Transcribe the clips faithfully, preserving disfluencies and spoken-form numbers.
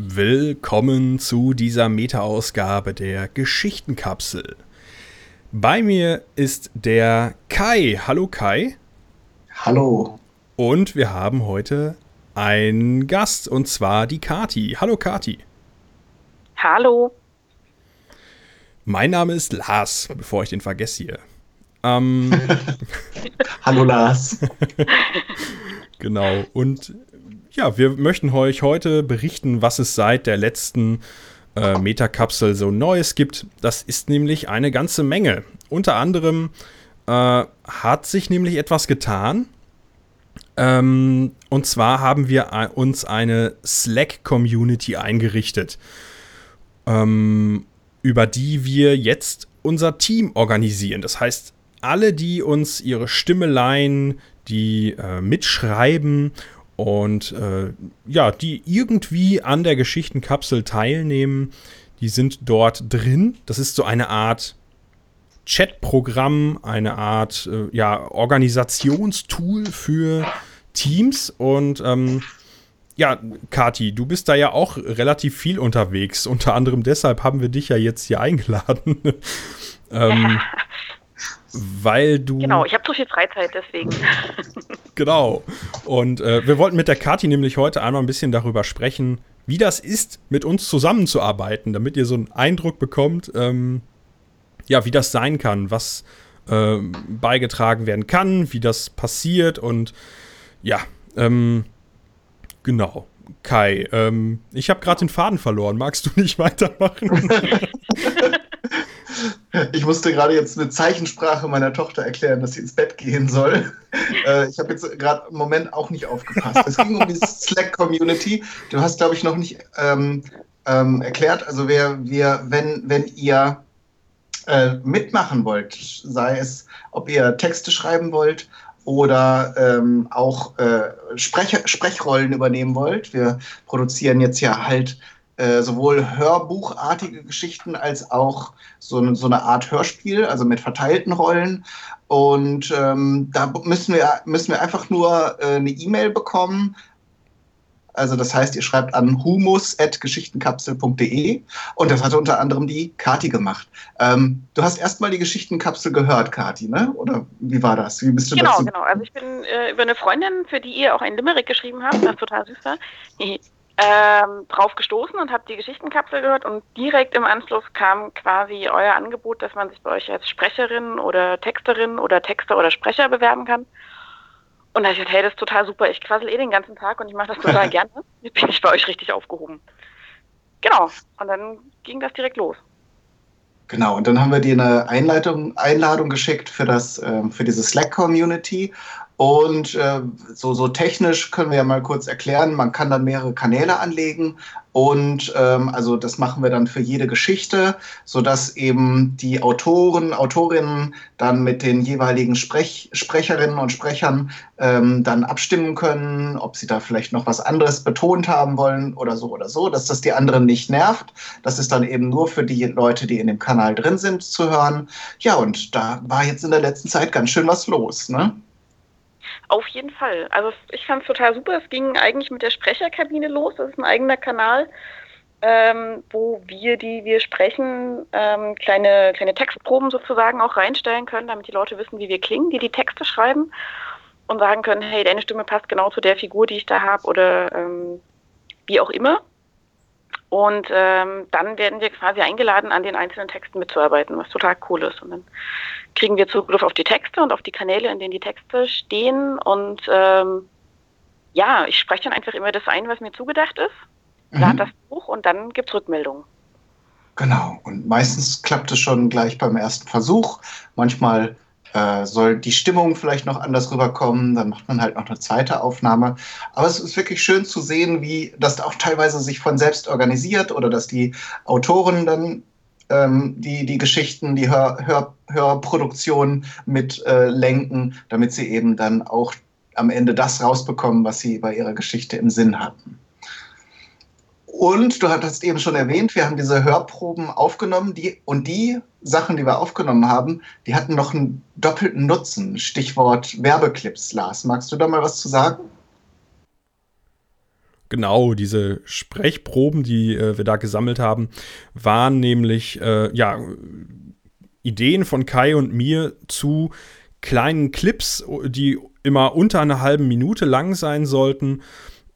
Willkommen zu dieser Meta-Ausgabe der Geschichtenkapsel. Bei mir ist der Kai. Hallo Kai. Hallo. Und wir haben heute einen Gast, und zwar die Kati. Hallo Kati. Hallo. Mein Name ist Lars, bevor ich den vergesse hier. Ähm, Hallo Lars. Genau, und ja, wir möchten euch heute berichten, was es seit der letzten äh, Meta-Kapsel so Neues gibt. Das ist nämlich eine ganze Menge. Unter anderem äh, hat sich nämlich etwas getan. Ähm, und zwar haben wir a- uns eine Slack-Community eingerichtet, ähm, über die wir jetzt unser Team organisieren. Das heißt, alle, die uns ihre Stimme leihen, die äh, mitschreiben und äh, ja, die irgendwie an der Geschichtenkapsel teilnehmen, die sind dort drin. Das ist so eine Art Chatprogramm, eine Art äh, ja, Organisationstool für Teams. Und ähm, ja, Kati, du bist da ja auch relativ viel unterwegs. Unter anderem deshalb haben wir dich ja jetzt hier eingeladen. ähm, Weil du. Genau, ich habe so viel Freizeit, deswegen. Genau. Und äh, wir wollten mit der Kati nämlich heute einmal ein bisschen darüber sprechen, wie das ist, mit uns zusammenzuarbeiten, damit ihr so einen Eindruck bekommt, ähm, ja, wie das sein kann, was ähm, beigetragen werden kann, wie das passiert und ja, ähm, genau. Kai, ähm, ich habe gerade den Faden verloren. Magst du nicht weitermachen? Ich musste gerade jetzt eine Zeichensprache meiner Tochter erklären, dass sie ins Bett gehen soll. Äh, ich habe jetzt gerade im Moment auch nicht aufgepasst. Es ging um die Slack-Community. Du hast, glaube ich, noch nicht ähm, ähm, erklärt. Also wer, wer, wenn, wenn ihr äh, mitmachen wollt, sei es, ob ihr Texte schreiben wollt oder ähm, auch äh, Sprecher, Sprechrollen übernehmen wollt. Wir produzieren jetzt ja halt Äh, sowohl hörbuchartige Geschichten als auch so, ne, so eine Art Hörspiel, also mit verteilten Rollen. Und ähm, da müssen wir, müssen wir einfach nur äh, eine E-Mail bekommen. Also das heißt, ihr schreibt an humus at geschichtenkapsel punkt de und das hatte unter anderem die Kati gemacht. Ähm, du hast erstmal die Geschichtenkapsel gehört, Kati, ne? Oder wie war das? Wie bist du genau, dazu? Genau, genau. Also ich bin äh, über eine Freundin, für die ihr auch ein Limerick geschrieben habt, das total süß war. Ähm, drauf gestoßen und habe die Geschichtenkapsel gehört und direkt im Anschluss kam quasi euer Angebot, dass man sich bei euch als Sprecherin oder Texterin oder Texter oder Sprecher bewerben kann. Und da habe ich gedacht, hey, das ist total super, ich quassel eh den ganzen Tag und ich mache das total gerne. Jetzt bin ich bei euch richtig aufgehoben. Genau, und dann ging das direkt los. Genau, und dann haben wir dir eine Einleitung, Einladung geschickt für, das, ähm, für diese Slack-Community. Und äh, so, so technisch können wir ja mal kurz erklären, man kann dann mehrere Kanäle anlegen und ähm, also das machen wir dann für jede Geschichte, sodass eben die Autoren, Autorinnen dann mit den jeweiligen Sprech, Sprecherinnen und Sprechern ähm, dann abstimmen können, ob sie da vielleicht noch was anderes betont haben wollen oder so oder so, dass das die anderen nicht nervt. Das ist dann eben nur für die Leute, die in dem Kanal drin sind, zu hören. Ja, und da war jetzt in der letzten Zeit ganz schön was los, ne? Auf jeden Fall. Also ich fand es total super. Es ging eigentlich mit der Sprecherkabine los. Das ist ein eigener Kanal, ähm, wo wir, die wir sprechen, ähm, kleine, kleine Textproben sozusagen auch reinstellen können, damit die Leute wissen, wie wir klingen, die die Texte schreiben und sagen können, hey, deine Stimme passt genau zu der Figur, die ich da habe oder ähm, wie auch immer. Und ähm, dann werden wir quasi eingeladen, an den einzelnen Texten mitzuarbeiten, was total cool ist. Und dann kriegen wir Zugriff auf die Texte und auf die Kanäle, in denen die Texte stehen. Und ähm, ja, ich spreche dann einfach immer das ein, was mir zugedacht ist, lade mhm. das Buch und dann gibt es Rückmeldungen. Genau. Und meistens klappt es schon gleich beim ersten Versuch. Manchmal äh, soll die Stimmung vielleicht noch anders rüberkommen. Dann macht man halt noch eine zweite Aufnahme. Aber es ist wirklich schön zu sehen, wie das auch teilweise sich von selbst organisiert oder dass die Autoren dann ähm, die, die Geschichten, die Hör, Hör, Hörproduktion mit äh, lenken, damit sie eben dann auch am Ende das rausbekommen, was sie bei ihrer Geschichte im Sinn hatten. Und du hattest eben schon erwähnt, wir haben diese Hörproben aufgenommen die, und die Sachen, die wir aufgenommen haben, die hatten noch einen doppelten Nutzen. Stichwort Werbeclips, Lars. Magst du da mal was zu sagen? Genau, diese Sprechproben, die äh, wir da gesammelt haben, waren nämlich äh, ja, Ideen von Kai und mir zu kleinen Clips, die immer unter einer halben Minute lang sein sollten,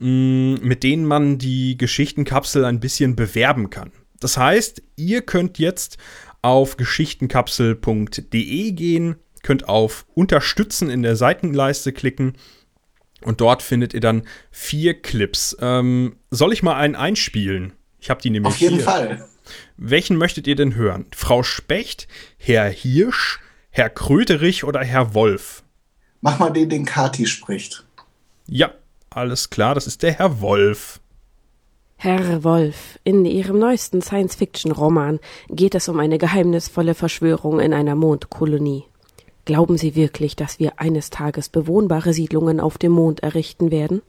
mit denen man die Geschichtenkapsel ein bisschen bewerben kann. Das heißt, ihr könnt jetzt auf geschichtenkapsel punkt de gehen, könnt auf Unterstützen in der Seitenleiste klicken und dort findet ihr dann vier Clips. Ähm, soll ich mal einen einspielen? Ich habe die nämlich hier. Auf jeden Fall. Welchen möchtet ihr denn hören? Frau Specht, Herr Hirsch, Herr Kröterich oder Herr Wolf? Mach mal den, den Kati spricht. Ja. Alles klar, das ist der Herr Wolf. Herr Wolf, in Ihrem neuesten Science-Fiction-Roman geht es um eine geheimnisvolle Verschwörung in einer Mondkolonie. Glauben Sie wirklich, dass wir eines Tages bewohnbare Siedlungen auf dem Mond errichten werden?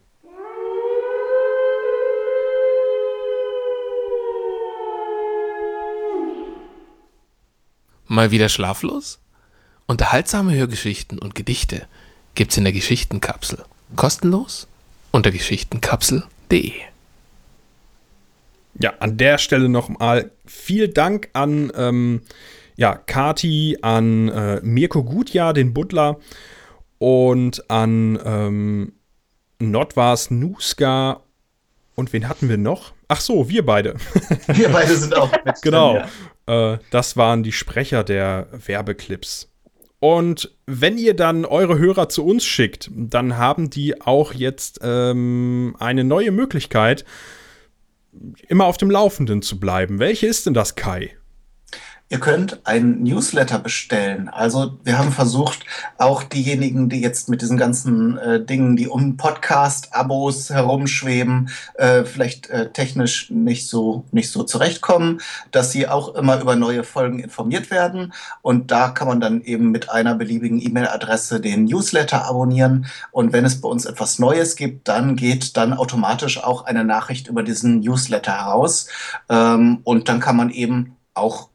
Mal wieder schlaflos? Unterhaltsame Hörgeschichten und Gedichte gibt's in der Geschichtenkapsel. Kostenlos? Unter geschichtenkapsel punkt de. Ja, an der Stelle nochmal vielen Dank an ähm, ja, Kati, an äh, Mirko Gutja, den Butler, und an ähm, Nordwas Nuska. Und wen hatten wir noch? Ach so, wir beide. Wir beide sind auch mit. Genau. Ja. Äh, das waren die Sprecher der Werbeclips. Und wenn ihr dann eure Hörer zu uns schickt, dann haben die auch jetzt ähm, eine neue Möglichkeit, immer auf dem Laufenden zu bleiben. Welche ist denn das, Kai? Ihr könnt einen Newsletter bestellen. Also wir haben versucht, auch diejenigen, die jetzt mit diesen ganzen äh, Dingen, die um Podcast-Abos herumschweben, äh, vielleicht äh, technisch nicht so, nicht so zurechtkommen, dass sie auch immer über neue Folgen informiert werden. Und da kann man dann eben mit einer beliebigen E-Mail-Adresse den Newsletter abonnieren. Und wenn es bei uns etwas Neues gibt, dann geht dann automatisch auch eine Nachricht über diesen Newsletter heraus. Ähm, und dann kann man eben auch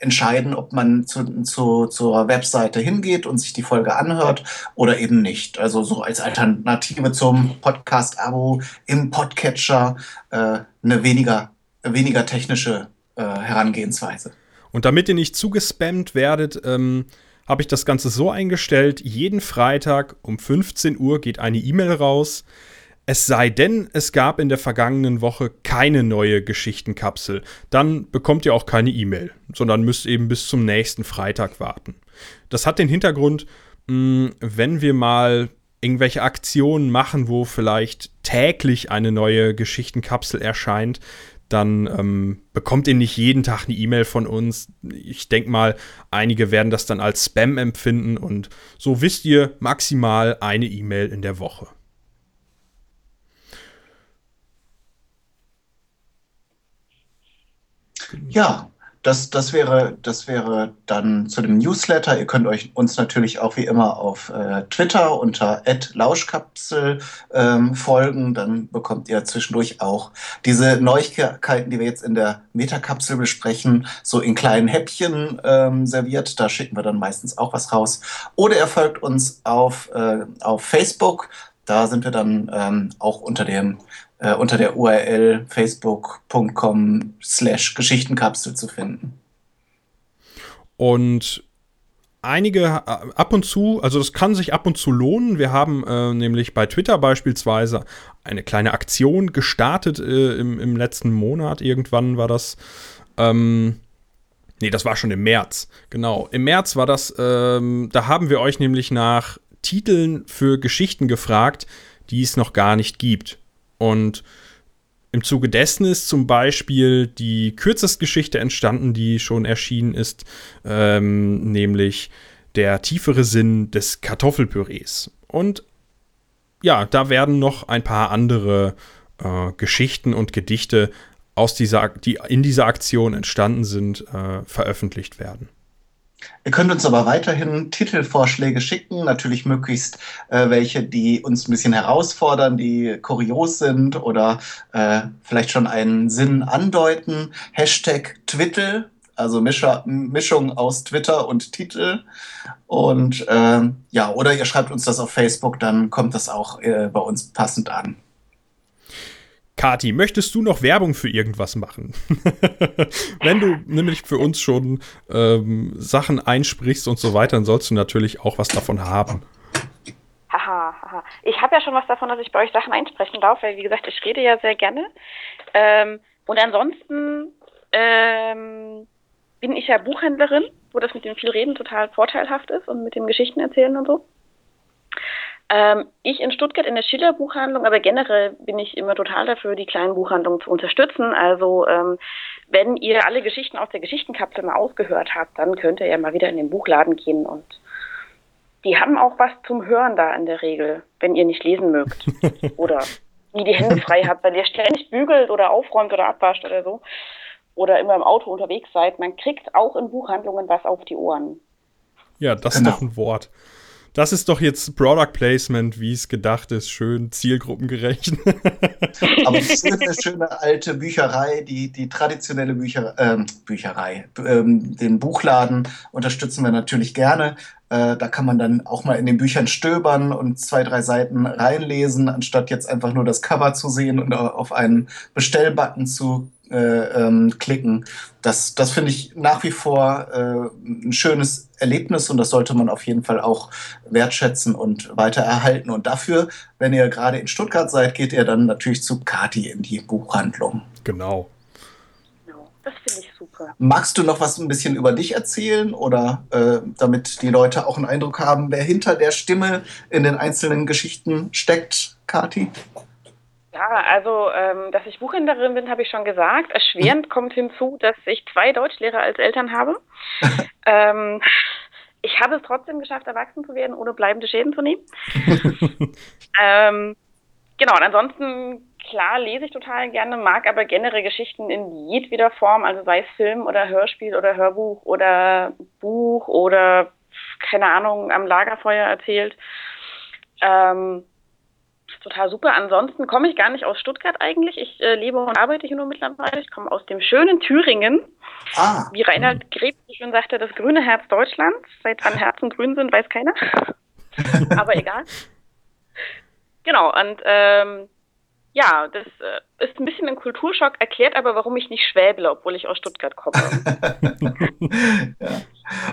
entscheiden, ob man zu, zu, zur Webseite hingeht und sich die Folge anhört oder eben nicht. Also so als Alternative zum Podcast-Abo im Podcatcher äh, eine weniger, weniger technische äh, Herangehensweise. Und damit ihr nicht zugespammt werdet, ähm, habe ich das Ganze so eingestellt, jeden Freitag um fünfzehn Uhr geht eine E-Mail raus. Es sei denn, es gab in der vergangenen Woche keine neue Geschichtenkapsel. Dann bekommt ihr auch keine E-Mail, sondern müsst eben bis zum nächsten Freitag warten. Das hat den Hintergrund, wenn wir mal irgendwelche Aktionen machen, wo vielleicht täglich eine neue Geschichtenkapsel erscheint, dann ähm, bekommt ihr nicht jeden Tag eine E-Mail von uns. Ich denke mal, einige werden das dann als Spam empfinden und so wisst ihr maximal eine E-Mail in der Woche. Ja, das, das, wäre, das wäre dann zu dem Newsletter. Ihr könnt euch uns natürlich auch wie immer auf äh, Twitter unter at lauschkapsel ähm, folgen. Dann bekommt ihr zwischendurch auch diese Neuigkeiten, die wir jetzt in der Metakapsel besprechen, so in kleinen Häppchen ähm, serviert. Da schicken wir dann meistens auch was raus. Oder ihr folgt uns auf, äh, auf Facebook. Da sind wir dann ähm, auch unter dem Äh, unter der U R L facebook.com slash Geschichtenkapsel zu finden. Und einige ab und zu, also das kann sich ab und zu lohnen. Wir haben äh, nämlich bei Twitter beispielsweise eine kleine Aktion gestartet äh, im, im letzten Monat. Irgendwann war das, ähm, nee, das war schon im März. Genau, im März war das, ähm, da haben wir euch nämlich nach Titeln für Geschichten gefragt, die es noch gar nicht gibt. Und im Zuge dessen ist zum Beispiel die Kürzestgeschichte entstanden, die schon erschienen ist, ähm, nämlich der tiefere Sinn des Kartoffelpürees. Und ja, da werden noch ein paar andere äh, Geschichten und Gedichte aus dieser, die in dieser Aktion entstanden sind, äh, veröffentlicht werden. Ihr könnt uns aber weiterhin Titelvorschläge schicken, natürlich möglichst äh, welche, die uns ein bisschen herausfordern, die kurios sind oder äh, vielleicht schon einen Sinn andeuten. Hashtag Twittel, also Mischer, Mischung aus Twitter und Titel. Und äh, ja, oder ihr schreibt uns das auf Facebook, dann kommt das auch äh, bei uns passend an. Kati, möchtest du noch Werbung für irgendwas machen? Wenn du nämlich für uns schon ähm, Sachen einsprichst und so weiter, dann sollst du natürlich auch was davon haben. Haha, haha. Ich habe ja schon was davon, dass ich bei euch Sachen einsprechen darf, weil wie gesagt, ich rede ja sehr gerne. Ähm, und ansonsten ähm, bin ich ja Buchhändlerin, wo das mit dem viel Reden total vorteilhaft ist und mit dem Geschichten erzählen und so. Ähm, ich in Stuttgart in der Schiller-Buchhandlung, aber generell bin ich immer total dafür, die kleinen Buchhandlungen zu unterstützen. Also ähm, wenn ihr alle Geschichten aus der Geschichtenkapsel mal ausgehört habt, dann könnt ihr ja mal wieder in den Buchladen gehen und die haben auch was zum Hören da in der Regel, wenn ihr nicht lesen mögt oder nie die Hände frei habt, weil ihr ständig bügelt oder aufräumt oder abwascht oder so oder immer im Auto unterwegs seid. Man kriegt auch in Buchhandlungen was auf die Ohren. Ja, das ist doch ein Wort. Das ist doch jetzt Product Placement, wie es gedacht ist, schön zielgruppengerecht. Aber es ist eine schöne alte Bücherei, die die traditionelle Bücher, ähm, Bücherei, ähm, den Buchladen unterstützen wir natürlich gerne. Äh, da kann man dann auch mal in den Büchern stöbern und zwei, drei Seiten reinlesen, anstatt jetzt einfach nur das Cover zu sehen und auf einen Bestellbutton zu Äh, ähm, klicken. Das, das finde ich nach wie vor äh, ein schönes Erlebnis und das sollte man auf jeden Fall auch wertschätzen und weiter erhalten. Und dafür, wenn ihr gerade in Stuttgart seid, geht ihr dann natürlich zu Kati in die Buchhandlung. Genau. Genau, das finde ich super. Magst du noch was ein bisschen über dich erzählen oder äh, damit die Leute auch einen Eindruck haben, wer hinter der Stimme in den einzelnen Geschichten steckt, Kati? Ja, also, ähm, dass ich Buchhändlerin bin, habe ich schon gesagt. Erschwerend kommt hinzu, dass ich zwei Deutschlehrer als Eltern habe. ähm, ich habe es trotzdem geschafft, erwachsen zu werden, ohne bleibende Schäden zu nehmen. ähm, genau, und ansonsten, klar, lese ich total gerne, mag aber generell Geschichten in jedweder Form, also sei es Film oder Hörspiel oder Hörbuch oder Buch oder, keine Ahnung, am Lagerfeuer erzählt. Ähm... Total super. Ansonsten komme ich gar nicht aus Stuttgart eigentlich. Ich äh, lebe und arbeite hier nur mittlerweile. Ich komme aus dem schönen Thüringen. Ah. Wie Reinhard Gräbchen schon sagte, das grüne Herz Deutschlands. Seit wann Herzen grün sind, weiß keiner. Aber egal. Genau. Und ähm, ja, das äh, ist ein bisschen ein Kulturschock, erklärt aber, warum ich nicht schwäble, obwohl ich aus Stuttgart komme. Ja.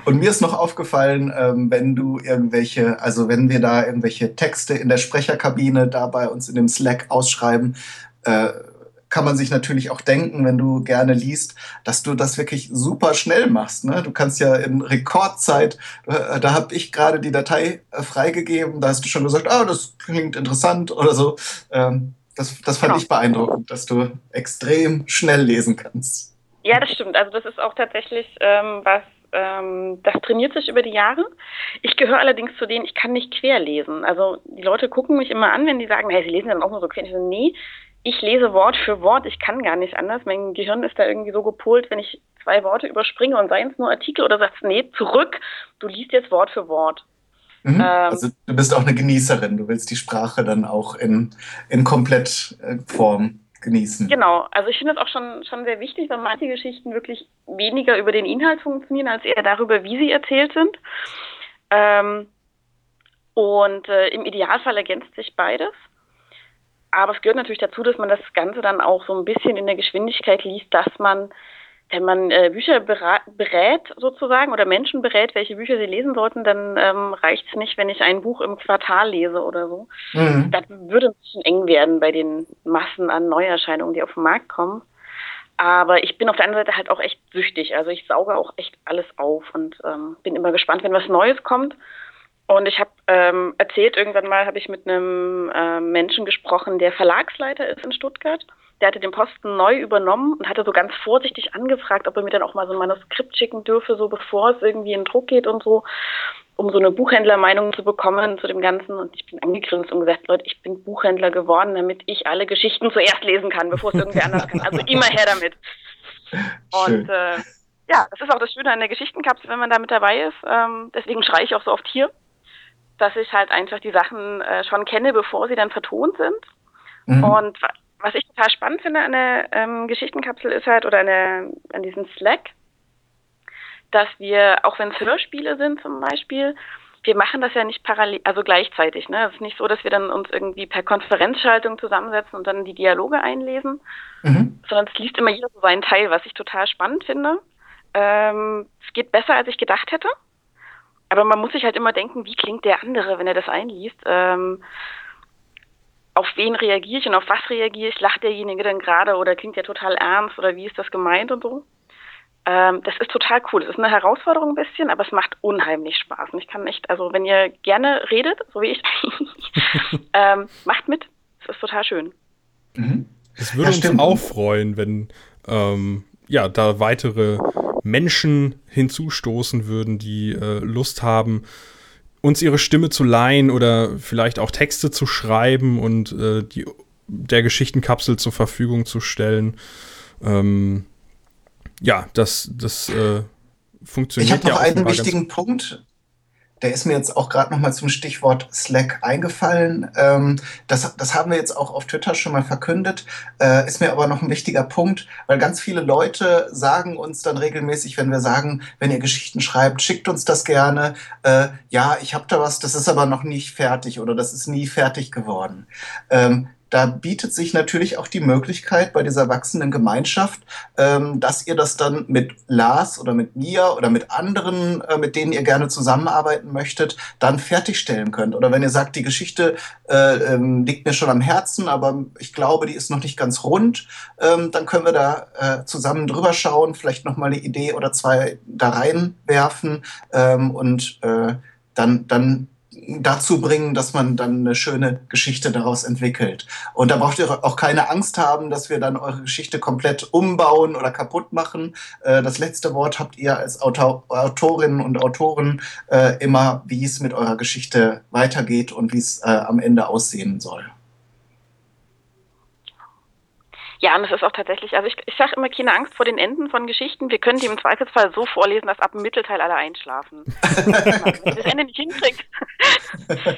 Und mir ist noch aufgefallen, wenn du irgendwelche, also wenn wir da irgendwelche Texte in der Sprecherkabine da bei uns in dem Slack ausschreiben, kann man sich natürlich auch denken, wenn du gerne liest, dass du das wirklich super schnell machst. Ne? Du kannst ja in Rekordzeit, da habe ich gerade die Datei freigegeben, da hast du schon gesagt, ah, das klingt interessant oder so. Das, das fand genau. ich beeindruckend, dass du extrem schnell lesen kannst. Ja, das stimmt. Also das ist auch tatsächlich ähm, was, das trainiert sich über die Jahre. Ich gehöre allerdings zu denen, ich kann nicht quer lesen. Also die Leute gucken mich immer an, wenn die sagen, hey, sie lesen dann auch nur so quer. Ich so, nee, ich lese Wort für Wort, ich kann gar nicht anders. Mein Gehirn ist da irgendwie so gepolt, wenn ich zwei Worte überspringe und seien es nur Artikel oder sagst, nee, zurück, du liest jetzt Wort für Wort. Mhm. Ähm, also du bist auch eine Genießerin, du willst die Sprache dann auch in, in Komplettform genießen. Genau, also ich finde das auch schon, schon sehr wichtig, weil manche Geschichten wirklich weniger über den Inhalt funktionieren, als eher darüber, wie sie erzählt sind. Ähm, und äh, im Idealfall ergänzt sich beides. Aber es gehört natürlich dazu, dass man das Ganze dann auch so ein bisschen in der Geschwindigkeit liest, dass man, wenn man äh, Bücher bera- berät sozusagen oder Menschen berät, welche Bücher sie lesen sollten, dann ähm, reicht es nicht, wenn ich ein Buch im Quartal lese oder so. Mhm. Das würde ein bisschen eng werden bei den Massen an Neuerscheinungen, die auf den Markt kommen. Aber ich bin auf der anderen Seite halt auch echt süchtig. Also ich sauge auch echt alles auf und ähm, bin immer gespannt, wenn was Neues kommt. Und ich habe ähm, erzählt, irgendwann mal habe ich mit einem äh, Menschen gesprochen, der Verlagsleiter ist in Stuttgart. der hatte den Posten neu übernommen und hatte so ganz vorsichtig angefragt, ob er mir dann auch mal so ein Manuskript schicken dürfe, so bevor es irgendwie in den Druck geht und so, um so eine Buchhändlermeinung zu bekommen zu dem Ganzen. Und ich bin angegrinst und gesagt, Leute, ich bin Buchhändler geworden, damit ich alle Geschichten zuerst lesen kann, bevor es irgendwer anders kann. Also immer her damit. Schön. Und äh, ja, das ist auch das Schöne an der Geschichtenkapsel, wenn man da mit dabei ist. Ähm, deswegen schreie ich auch so oft hier, dass ich halt einfach die Sachen äh, schon kenne, bevor sie dann vertont sind. Mhm. Und was ich total spannend finde an der ähm, Geschichtenkapsel ist halt, oder an, der, an diesem Slack, dass wir, auch wenn es Hörspiele sind zum Beispiel, wir machen das ja nicht parallel, also gleichzeitig. Ne? Es ist nicht so, dass wir dann uns irgendwie per Konferenzschaltung zusammensetzen und dann die Dialoge einlesen, mhm. sondern es liest immer jeder so seinen Teil, was ich total spannend finde. Ähm, es geht besser, als ich gedacht hätte, aber man muss sich halt immer denken, wie klingt der andere, wenn er das einliest. Ähm, Auf wen reagiere ich und auf was reagiere ich? Lacht derjenige denn gerade oder klingt der total ernst oder wie ist das gemeint und so? Ähm, das ist total cool. Es ist eine Herausforderung ein bisschen, aber es macht unheimlich Spaß. Und ich kann echt, also wenn ihr gerne redet, so wie ich, ähm, macht mit. Es ist total schön. Mhm. Es würde ja, uns stimmt. auch freuen, wenn ähm, ja, da weitere Menschen hinzustoßen würden, die äh, Lust haben, uns ihre Stimme zu leihen oder vielleicht auch Texte zu schreiben und äh, die der Geschichtenkapsel zur Verfügung zu stellen. Ähm, ja, das, das äh, funktioniert. Ich habe noch ja einen wichtigen Punkt, der ist mir jetzt auch gerade noch mal zum Stichwort Slack eingefallen. Ähm, das, das haben wir jetzt auch auf Twitter schon mal verkündet, äh, ist mir aber noch ein wichtiger Punkt, weil ganz viele Leute sagen uns dann regelmäßig, wenn wir sagen, wenn ihr Geschichten schreibt, schickt uns das gerne. Äh, ja, ich habe da was, das ist aber noch nicht fertig oder das ist nie fertig geworden. Ähm, Da bietet sich natürlich auch die Möglichkeit bei dieser wachsenden Gemeinschaft, ähm, dass ihr das dann mit Lars oder mit mir oder mit anderen, äh, mit denen ihr gerne zusammenarbeiten möchtet, dann fertigstellen könnt. Oder wenn ihr sagt, die Geschichte äh, ähm, liegt mir schon am Herzen, aber ich glaube, die ist noch nicht ganz rund, ähm, dann können wir da äh, zusammen drüber schauen, vielleicht nochmal eine Idee oder zwei da reinwerfen ähm, und äh, dann dann dazu bringen, dass man dann eine schöne Geschichte daraus entwickelt. Und da braucht ihr auch keine Angst haben, dass wir dann eure Geschichte komplett umbauen oder kaputt machen. Das letzte Wort habt ihr als Autor, Autorinnen und Autoren immer, wie es mit eurer Geschichte weitergeht und wie es am Ende aussehen soll. Ja, und das ist auch tatsächlich, also ich, ich sage immer, keine Angst vor den Enden von Geschichten. Wir können die im Zweifelsfall so vorlesen, dass ab dem Mittelteil alle einschlafen. Wenn das Ende nicht hinkriegt, wir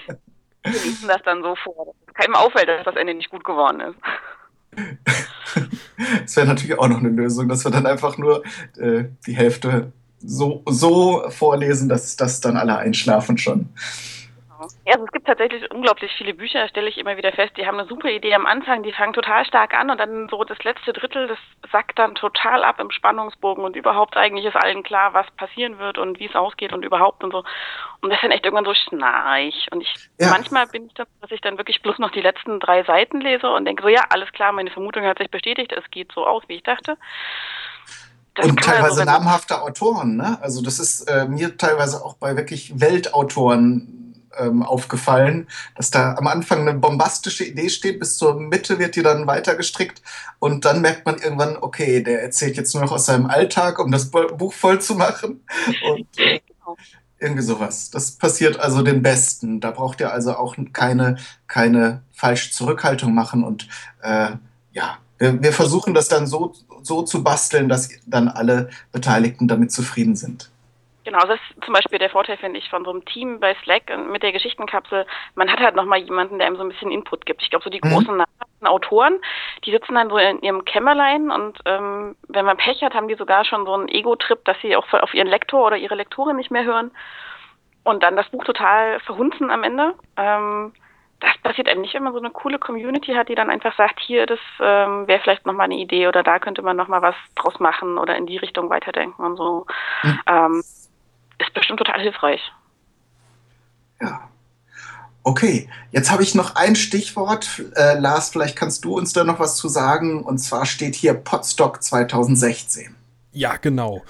lesen das dann so vor. Keinem auffällt, dass das Ende nicht gut geworden ist. Das wäre natürlich auch noch eine Lösung, dass wir dann einfach nur äh, die Hälfte so, so vorlesen, dass das dann alle einschlafen schon. Ja, also es gibt tatsächlich unglaublich viele Bücher, stelle ich immer wieder fest, die haben eine super Idee am Anfang, die fangen total stark an und dann so das letzte Drittel, das sackt dann total ab im Spannungsbogen und überhaupt eigentlich ist allen klar, was passieren wird und wie es ausgeht und überhaupt und so. Und das ist dann echt irgendwann so schnarch. Und ich ja. manchmal bin ich dann, dass ich dann wirklich bloß noch die letzten drei Seiten lese und denke so, ja, alles klar, meine Vermutung hat sich bestätigt, es geht so aus, wie ich dachte. Das und teilweise also namhafte Autoren, ne? Also das ist äh, mir teilweise auch bei wirklich Weltautoren aufgefallen, dass da am Anfang eine bombastische Idee steht, bis zur Mitte wird die dann weitergestrickt und dann merkt man irgendwann, okay, der erzählt jetzt nur noch aus seinem Alltag, um das Buch voll zu machen und genau. irgendwie sowas. Das passiert also den Besten. Da braucht ihr also auch keine, keine falsche Zurückhaltung machen und äh, ja, wir, wir versuchen das dann so, so zu basteln, dass dann alle Beteiligten damit zufrieden sind. Genau, das ist zum Beispiel der Vorteil, finde ich, von so einem Team bei Slack mit der Geschichtenkapsel. Man hat halt nochmal jemanden, der einem so ein bisschen Input gibt. Ich glaube, so die großen mhm. Autoren, die sitzen dann so in ihrem Kämmerlein und ähm, wenn man Pech hat, haben die sogar schon so einen Ego-Trip, dass sie auch auf ihren Lektor oder ihre Lektorin nicht mehr hören und dann das Buch total verhunzen am Ende. Ähm, das passiert einem nicht, wenn man so eine coole Community hat, die dann einfach sagt, hier, das ähm, wäre vielleicht nochmal eine Idee oder da könnte man nochmal was draus machen oder in die Richtung weiterdenken und so. Mhm. Ähm, ist bestimmt total hilfreich. Ja. Okay, jetzt habe ich noch ein Stichwort. Äh, Lars, vielleicht kannst du uns da noch was zu sagen. Und zwar steht hier Podstock zwanzig sechzehn. Ja, genau.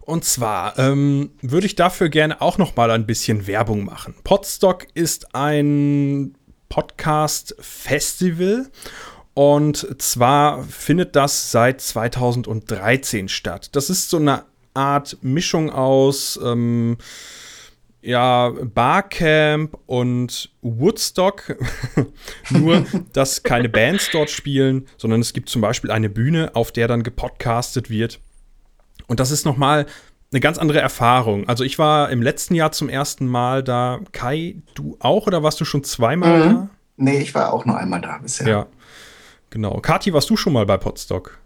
Und zwar ähm, würde ich dafür gerne auch noch mal ein bisschen Werbung machen. Podstock ist ein Podcast-Festival. Und zwar findet das seit zweitausenddreizehn statt. Das ist so eine Art Mischung aus ähm, ja, Barcamp und Woodstock. Nur, dass keine Bands dort spielen, sondern es gibt zum Beispiel eine Bühne, auf der dann gepodcastet wird. Und das ist nochmal eine ganz andere Erfahrung. Also ich war im letzten Jahr zum ersten Mal da. Kai, du auch oder warst du schon zweimal mhm. da? Nee, ich war auch nur einmal da bisher. Ja, genau. Kathi, warst du schon mal bei Podstock?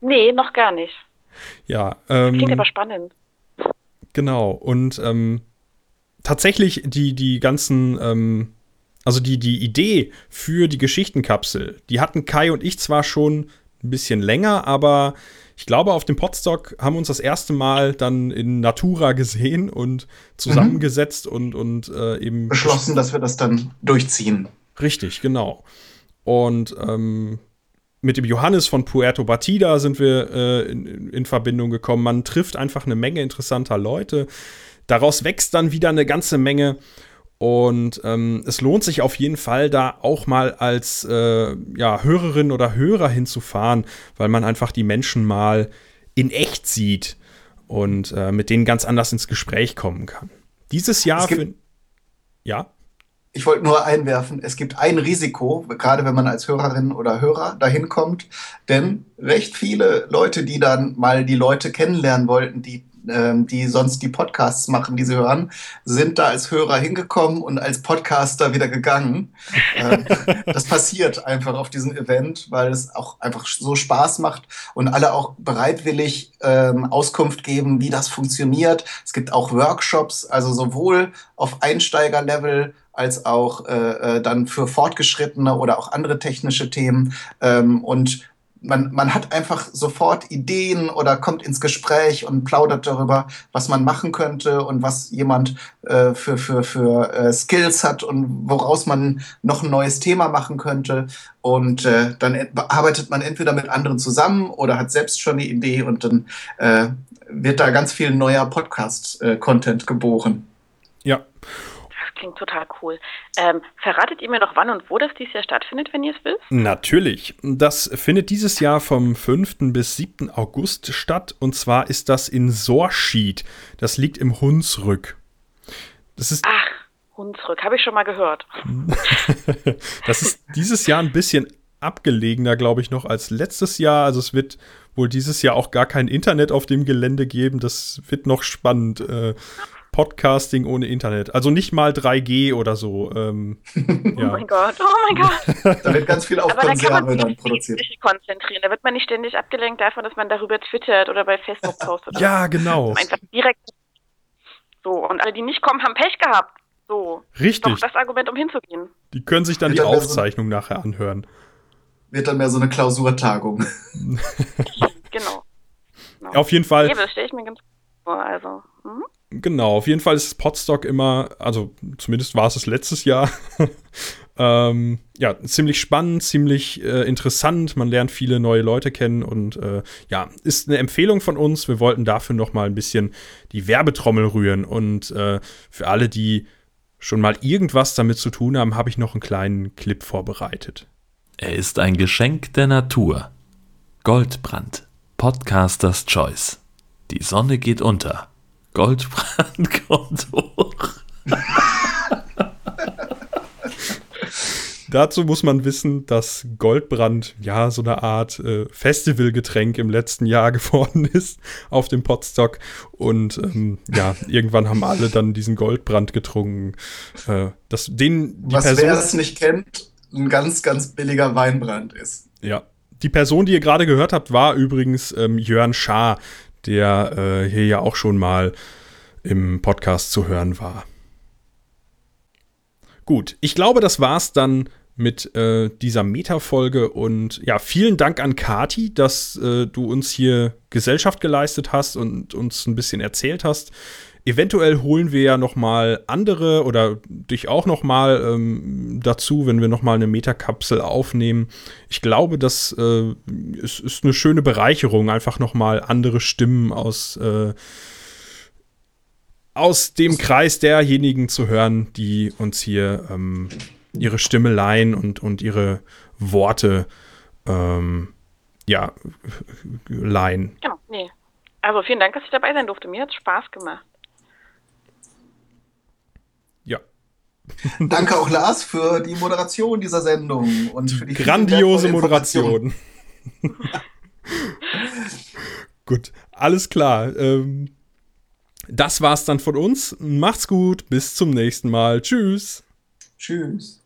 Nee, noch gar nicht. Ja. Ähm, das klingt aber spannend. Genau. Und ähm, tatsächlich die, die ganzen, ähm, also die, die Idee für die Geschichtenkapsel, die hatten Kai und ich zwar schon ein bisschen länger, aber ich glaube, auf dem Podstock haben wir uns das erste Mal dann in Natura gesehen und zusammengesetzt mhm. und, und äh, eben beschlossen, dass wir das dann durchziehen. Richtig, genau. Und ähm, mit dem Johannes von Puerto Batida sind wir äh, in, in Verbindung gekommen. Man trifft einfach eine Menge interessanter Leute. Daraus wächst dann wieder eine ganze Menge. Und ähm, es lohnt sich auf jeden Fall, da auch mal als äh, ja, Hörerin oder Hörer hinzufahren, weil man einfach die Menschen mal in echt sieht und äh, mit denen ganz anders ins Gespräch kommen kann. Dieses Jahr... Für, ja? Ich wollte nur einwerfen, es gibt ein Risiko, gerade wenn man als Hörerin oder Hörer dahin kommt, denn recht viele Leute, die dann mal die Leute kennenlernen wollten, die die sonst die Podcasts machen, die sie hören, sind da als Hörer hingekommen und als Podcaster wieder gegangen. Das passiert einfach auf diesem Event, weil es auch einfach so Spaß macht und alle auch bereitwillig ähm, Auskunft geben, wie das funktioniert. Es gibt auch Workshops, also sowohl auf Einsteigerlevel als auch äh, dann für Fortgeschrittene oder auch andere technische Themen. Ähm, und Man, man hat einfach sofort Ideen oder kommt ins Gespräch und plaudert darüber, was man machen könnte und was jemand äh, für, für, für äh, Skills hat und woraus man noch ein neues Thema machen könnte. Und äh, dann arbeitet man entweder mit anderen zusammen oder hat selbst schon eine Idee und dann äh, wird da ganz viel neuer Podcast-Content äh, geboren. Ja. Das klingt total cool. Ähm, verratet ihr mir noch, wann und wo das dieses Jahr stattfindet, wenn ihr es wisst? Natürlich. Das findet dieses Jahr vom fünften bis siebten August statt. Und zwar ist das in Sorschied. Das liegt im Hunsrück. Das ist Ach, Hunsrück. Habe ich schon mal gehört. Das ist dieses Jahr ein bisschen abgelegener, glaube ich, noch als letztes Jahr. Also es wird wohl dieses Jahr auch gar kein Internet auf dem Gelände geben. Das wird noch spannend. Äh, Podcasting ohne Internet. Also nicht mal drei G oder so. Ähm, ja. Oh mein Gott, oh mein Gott. Da wird ganz viel auf Aber Konserve dann, kann man sich dann produziert. Nicht konzentrieren. Da wird man nicht ständig abgelenkt davon, dass man darüber twittert oder bei Facebook postet. Ja, genau. Einfach direkt. So, und alle, die nicht kommen, haben Pech gehabt. So. Richtig. Doch das Argument, um hinzugehen. Die können sich dann wird die dann Aufzeichnung so, nachher anhören. Wird dann mehr so eine Klausurtagung. Genau. Genau. Auf jeden Fall. Ja, das stelle ich mir ganz gut vor. Also, mhm. Genau, auf jeden Fall ist Podstock immer, also zumindest war es das letztes Jahr, ähm, ja, ziemlich spannend, ziemlich äh, interessant. Man lernt viele neue Leute kennen und äh, ja, ist eine Empfehlung von uns. Wir wollten dafür noch mal ein bisschen die Werbetrommel rühren. Und äh, für alle, die schon mal irgendwas damit zu tun haben, habe ich noch einen kleinen Clip vorbereitet. Er ist ein Geschenk der Natur. Goldbrand, Podcasters Choice. Die Sonne geht unter. Goldbrand kommt hoch. Dazu muss man wissen, dass Goldbrand ja so eine Art äh, Festivalgetränk im letzten Jahr geworden ist auf dem Podstock. Und ähm, ja, irgendwann haben alle dann diesen Goldbrand getrunken. Äh, das, den, die Was Person, wer es nicht kennt, ein ganz, ganz billiger Weinbrand ist. Ja, die Person, die ihr gerade gehört habt, war übrigens ähm, Jörn Schaar, der äh, hier ja auch schon mal im Podcast zu hören war. Gut, ich glaube, das war's dann mit äh, dieser Meta-Folge und ja, vielen Dank an Kathi, dass äh, du uns hier Gesellschaft geleistet hast und uns ein bisschen erzählt hast. Eventuell holen wir ja noch mal andere oder dich auch noch mal ähm, dazu, wenn wir noch mal eine Meta-Kapsel aufnehmen. Ich glaube, das äh, ist, ist eine schöne Bereicherung, einfach noch mal andere Stimmen aus, äh, aus dem Kreis derjenigen zu hören, die uns hier ähm, ihre Stimme leihen und, und ihre Worte ähm, ja, leihen. Genau, nee. Also vielen Dank, dass ich dabei sein durfte. Mir hat es Spaß gemacht. Ja. Danke auch Lars für die Moderation dieser Sendung und für die grandiose Moderation. Gut, alles klar. Ähm, das war's dann von uns. Macht's gut, bis zum nächsten Mal. Tschüss. Tschüss.